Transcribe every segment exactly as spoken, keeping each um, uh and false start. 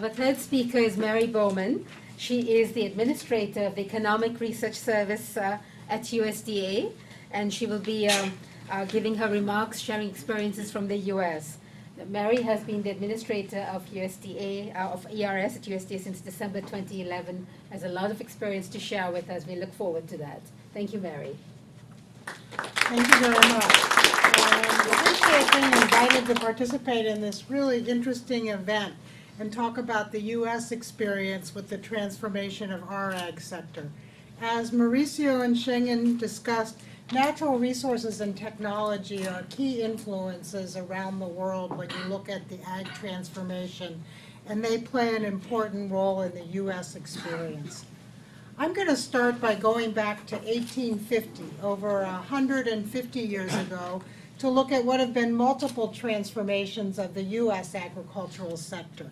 Our third speaker is Mary Bowman. She is the administrator of the Economic Research Service uh, at U S D A, and she will be um, uh, giving her remarks, sharing experiences from the U S. Mary has been the administrator of U S D A, uh, of E R S at U S D A since December twenty eleven, has a lot of experience to share with us. We look forward to that. Thank you, Mary. Thank you very much. I've been invited to participate in this really interesting event and talk about the U S experience with the transformation of our ag sector. As Mauricio and Schengen discussed, natural resources and technology are key influences around the world when you look at the ag transformation, and they play an important role in the U S experience. I'm going to start by going back to eighteen fifty, over one hundred fifty years ago, to look at what have been multiple transformations of the U S agricultural sector.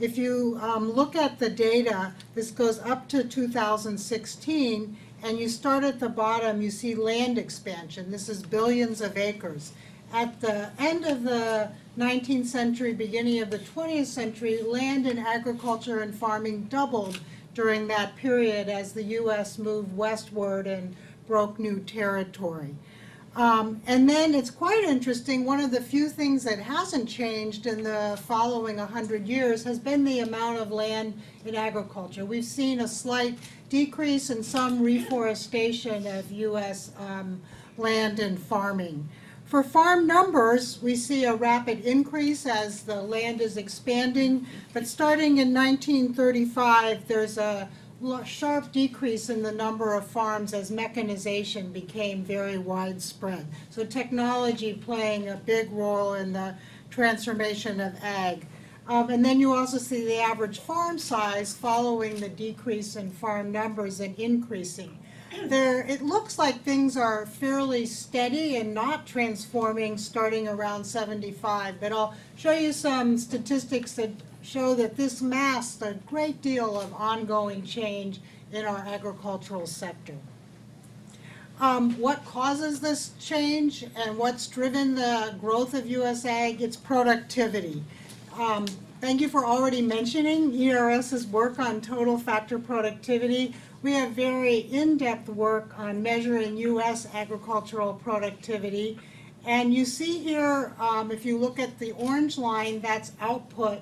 If you um, look at the data, this goes up to two thousand sixteen, and you start at the bottom, you see land expansion. This is billions of acres. At the end of the nineteenth century, beginning of the twentieth century, land in agriculture and farming doubled during that period as the U S moved westward and broke new territory. Um, and then it's quite interesting, one of the few things that hasn't changed in the following one hundred years has been the amount of land in agriculture. We've seen a slight decrease in some reforestation of U S um, land and farming. For farm numbers, we see a rapid increase as the land is expanding, but starting in nineteen thirty-five, there's a sharp decrease in the number of farms as mechanization became very widespread. So technology playing a big role in the transformation of ag. Um, and then you also see the average farm size following the decrease in farm numbers and increasing. There, it looks like things are fairly steady and not transforming starting around seventy-five, but I'll show you some statistics that show that this masks a great deal of ongoing change in our agricultural sector. Um, what causes this change and what's driven the growth of U S ag? It's productivity. Um, thank you for already mentioning E R S's work on total factor productivity. We have very in-depth work on measuring U S agricultural productivity. And you see here, um, if you look at the orange line, that's output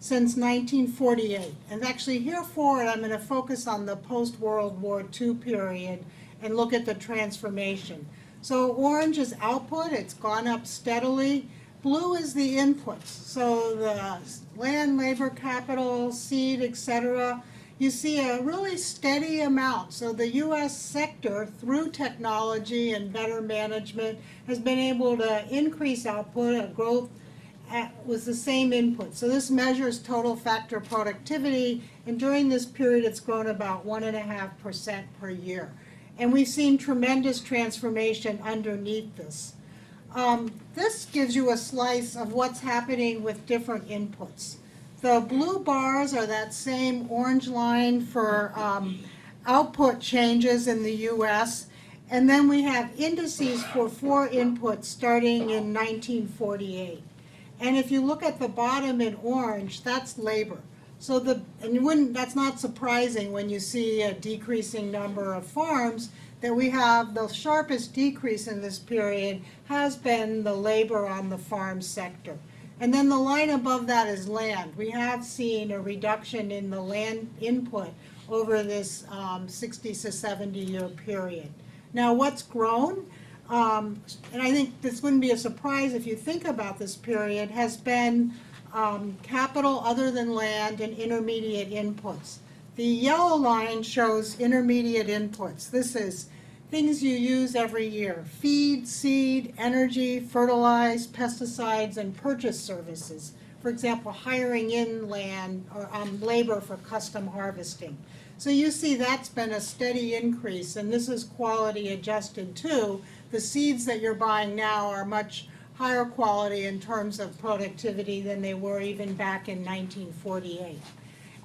since nineteen forty-eight. And actually here forward, I'm going to focus on the post-World War Two period and look at the transformation. So orange is output. It's gone up steadily. Blue is the inputs. So the land, labor, capital, seed, et cetera. You see a really steady amount. So the U S sector, through technology and better management, has been able to increase output and growth was the same input. So this measures total factor productivity, and during this period it's grown about one and a half percent per year. And we've seen tremendous transformation underneath this. Um, this gives you a slice of what's happening with different inputs. The blue bars are that same orange line for um, output changes in the U S, and then we have indices for four inputs starting in nineteen forty-eight. And if you look at the bottom in orange, that's labor. So the, and you wouldn't, that's not surprising when you see a decreasing number of farms that we have. The sharpest decrease in this period has been the labor on the farm sector. And then the line above that is land. We have seen a reduction in the land input over this um, sixty to seventy year period. Now what's grown? Um, and I think this wouldn't be a surprise if you think about this period, has been um, capital other than land and intermediate inputs. The yellow line shows intermediate inputs. This is things you use every year: feed, seed, energy, fertilize, pesticides, and purchase services. For example, hiring in land or um, labor for custom harvesting. So you see that's been a steady increase, and this is quality adjusted too. The seeds that you're buying now are much higher quality in terms of productivity than they were even back in nineteen forty-eight.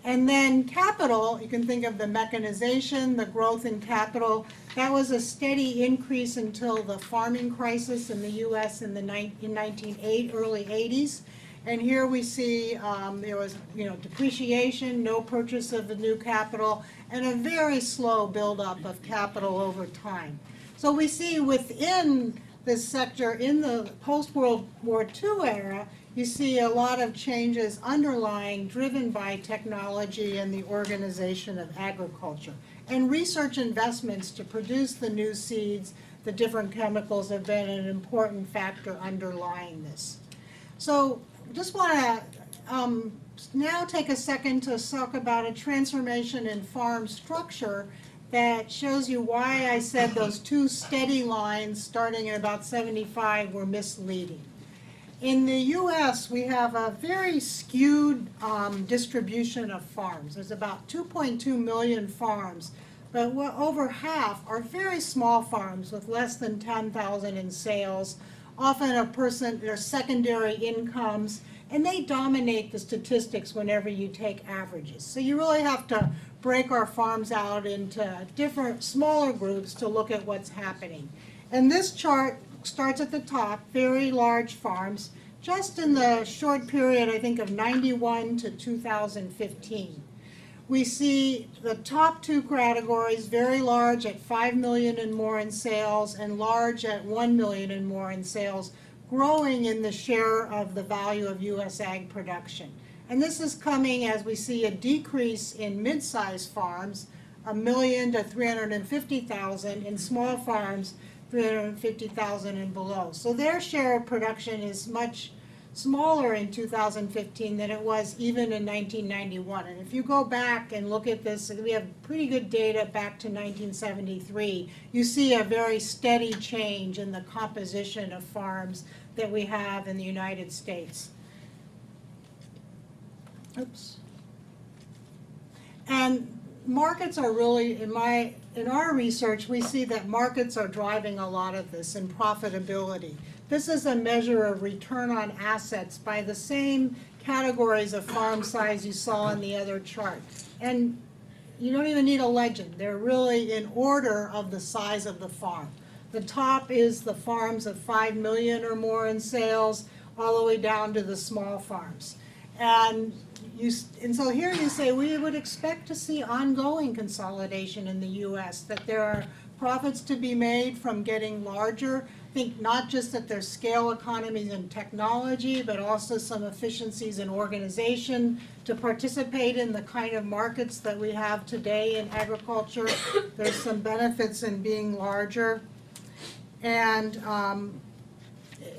And then capital, you can think of the mechanization, the growth in capital. That was a steady increase until the farming crisis in the U S in the in nineteen eighty, early eighties. And here we see um, there was, you know, depreciation, no purchase of the new capital, and a very slow buildup of capital over time. So we see within this sector, in the post-World War Two era, you see a lot of changes underlying, driven by technology and the organization of agriculture. And research investments to produce the new seeds, the different chemicals, have been an important factor underlying this. So just want to um, now take a second to talk about a transformation in farm structure that shows you why I said those two steady lines starting at about seventy-five were misleading. In the U S, we have a very skewed um, distribution of farms. There's about two point two million farms, but well, over half are very small farms with less than ten thousand in sales, often a person, their secondary incomes, and they dominate the statistics whenever you take averages. So you really have to break our farms out into different, smaller groups to look at what's happening. And this chart starts at the top, very large farms, just in the short period, I think, of ninety-one to two thousand fifteen. We see the top two categories, very large at five million and more in sales, and large at one million and more in sales, growing in the share of the value of U S ag production. And this is coming as we see a decrease in mid-sized farms, a million to three hundred fifty thousand, and small farms, three hundred fifty thousand and below. So their share of production is much smaller in two thousand fifteen than it was even in nineteen ninety-one. And if you go back and look at this, we have pretty good data back to nineteen seventy-three, you see a very steady change in the composition of farms that we have in the United States. Oops. And markets are really, in my In our research, we see that markets are driving a lot of this in profitability. This is a measure of return on assets by the same categories of farm size you saw in the other chart. And you don't even need a legend. They're really in order of the size of the farm. The top is the farms of five million or more in sales, all the way down to the small farms. And You, and so here you say we would expect to see ongoing consolidation in the U S, that there are profits to be made from getting larger. Think not just that there's scale economies and technology, but also some efficiencies in organization to participate in the kind of markets that we have today in agriculture. There's some benefits in being larger. And um,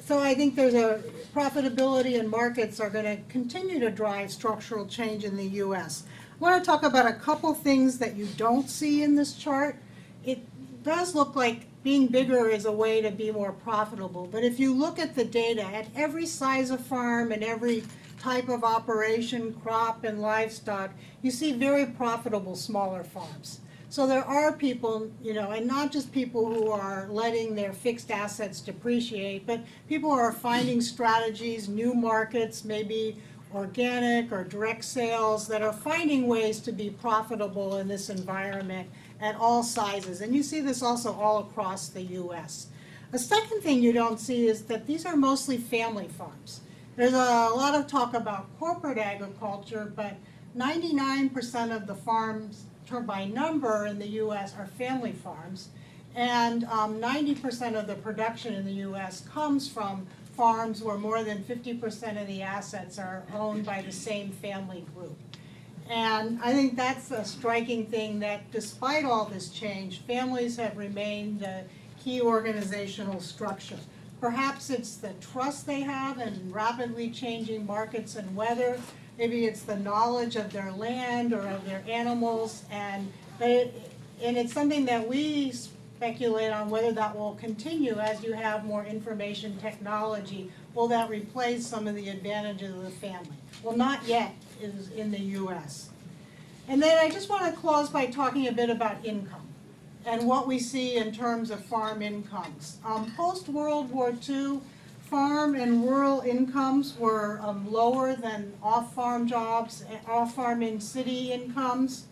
so I think there's a profitability and markets are going to continue to drive structural change in the U S. I want to talk about a couple things that you don't see in this chart. It does look like being bigger is a way to be more profitable, but if you look at the data, at every size of farm and every type of operation, crop and livestock, you see very profitable smaller farms. So there are people, you know, and not just people who are letting their fixed assets depreciate, but people are finding strategies, new markets, maybe organic or direct sales, that are finding ways to be profitable in this environment at all sizes. And you see this also all across the U S. A second thing you don't see is that these are mostly family farms. There's a lot of talk about corporate agriculture, but ninety-nine percent of the farms by number in the U S are family farms, and ninety percent um, of the production in the U S comes from farms where more than fifty percent of the assets are owned by the same family group. And I think that's a striking thing, that despite all this change, families have remained the key organizational structure. Perhaps it's the trust they have in rapidly changing markets and weather. Maybe it's the knowledge of their land or of their animals, and they, and it's something that we speculate on whether that will continue as you have more information technology. Will that replace some of the advantages of the family? Well, not yet is in the U S. And then I just want to close by talking a bit about income and what we see in terms of farm incomes. Um, Post-World War Two, farm and rural incomes were um, lower than off-farm jobs, off-farm in city incomes.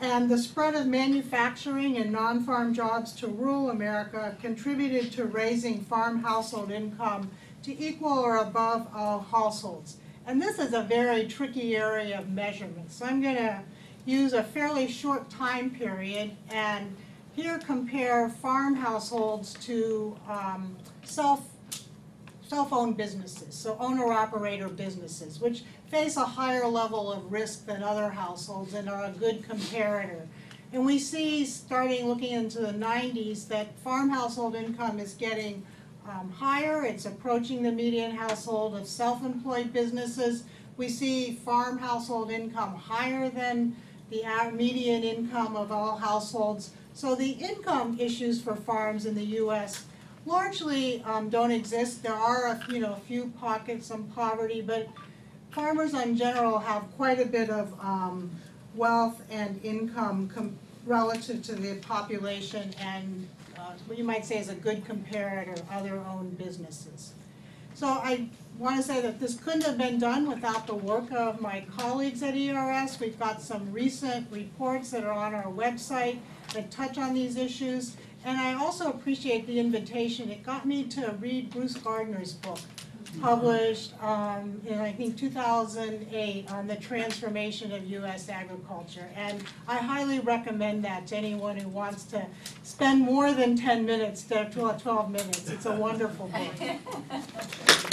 And the spread of manufacturing and non-farm jobs to rural America contributed to raising farm household income to equal or above all households. And this is a very tricky area of measurement. So I'm going to use a fairly short time period and here compare farm households to um, self, self-owned businesses, so owner-operator businesses, which face a higher level of risk than other households and are a good comparator. And we see, starting looking into the nineties, that farm household income is getting um, higher. It's approaching the median household of self-employed businesses. We see farm household income higher than the median income of all households. So the income issues for farms in the U S largely um, don't exist. There are a, you know, a few pockets on poverty, but farmers in general have quite a bit of um, wealth and income com relative to the population, and uh, what you might say is a good comparator, other-owned businesses. So I want to say that this couldn't have been done without the work of my colleagues at E R S. We've got some recent reports that are on our website that touch on these issues. And I also appreciate the invitation. It got me to read Bruce Gardner's book, published um, in, I think, two thousand eight on the transformation of U S agriculture. And I highly recommend that to anyone who wants to spend more than ten minutes to twelve minutes. It's a wonderful book.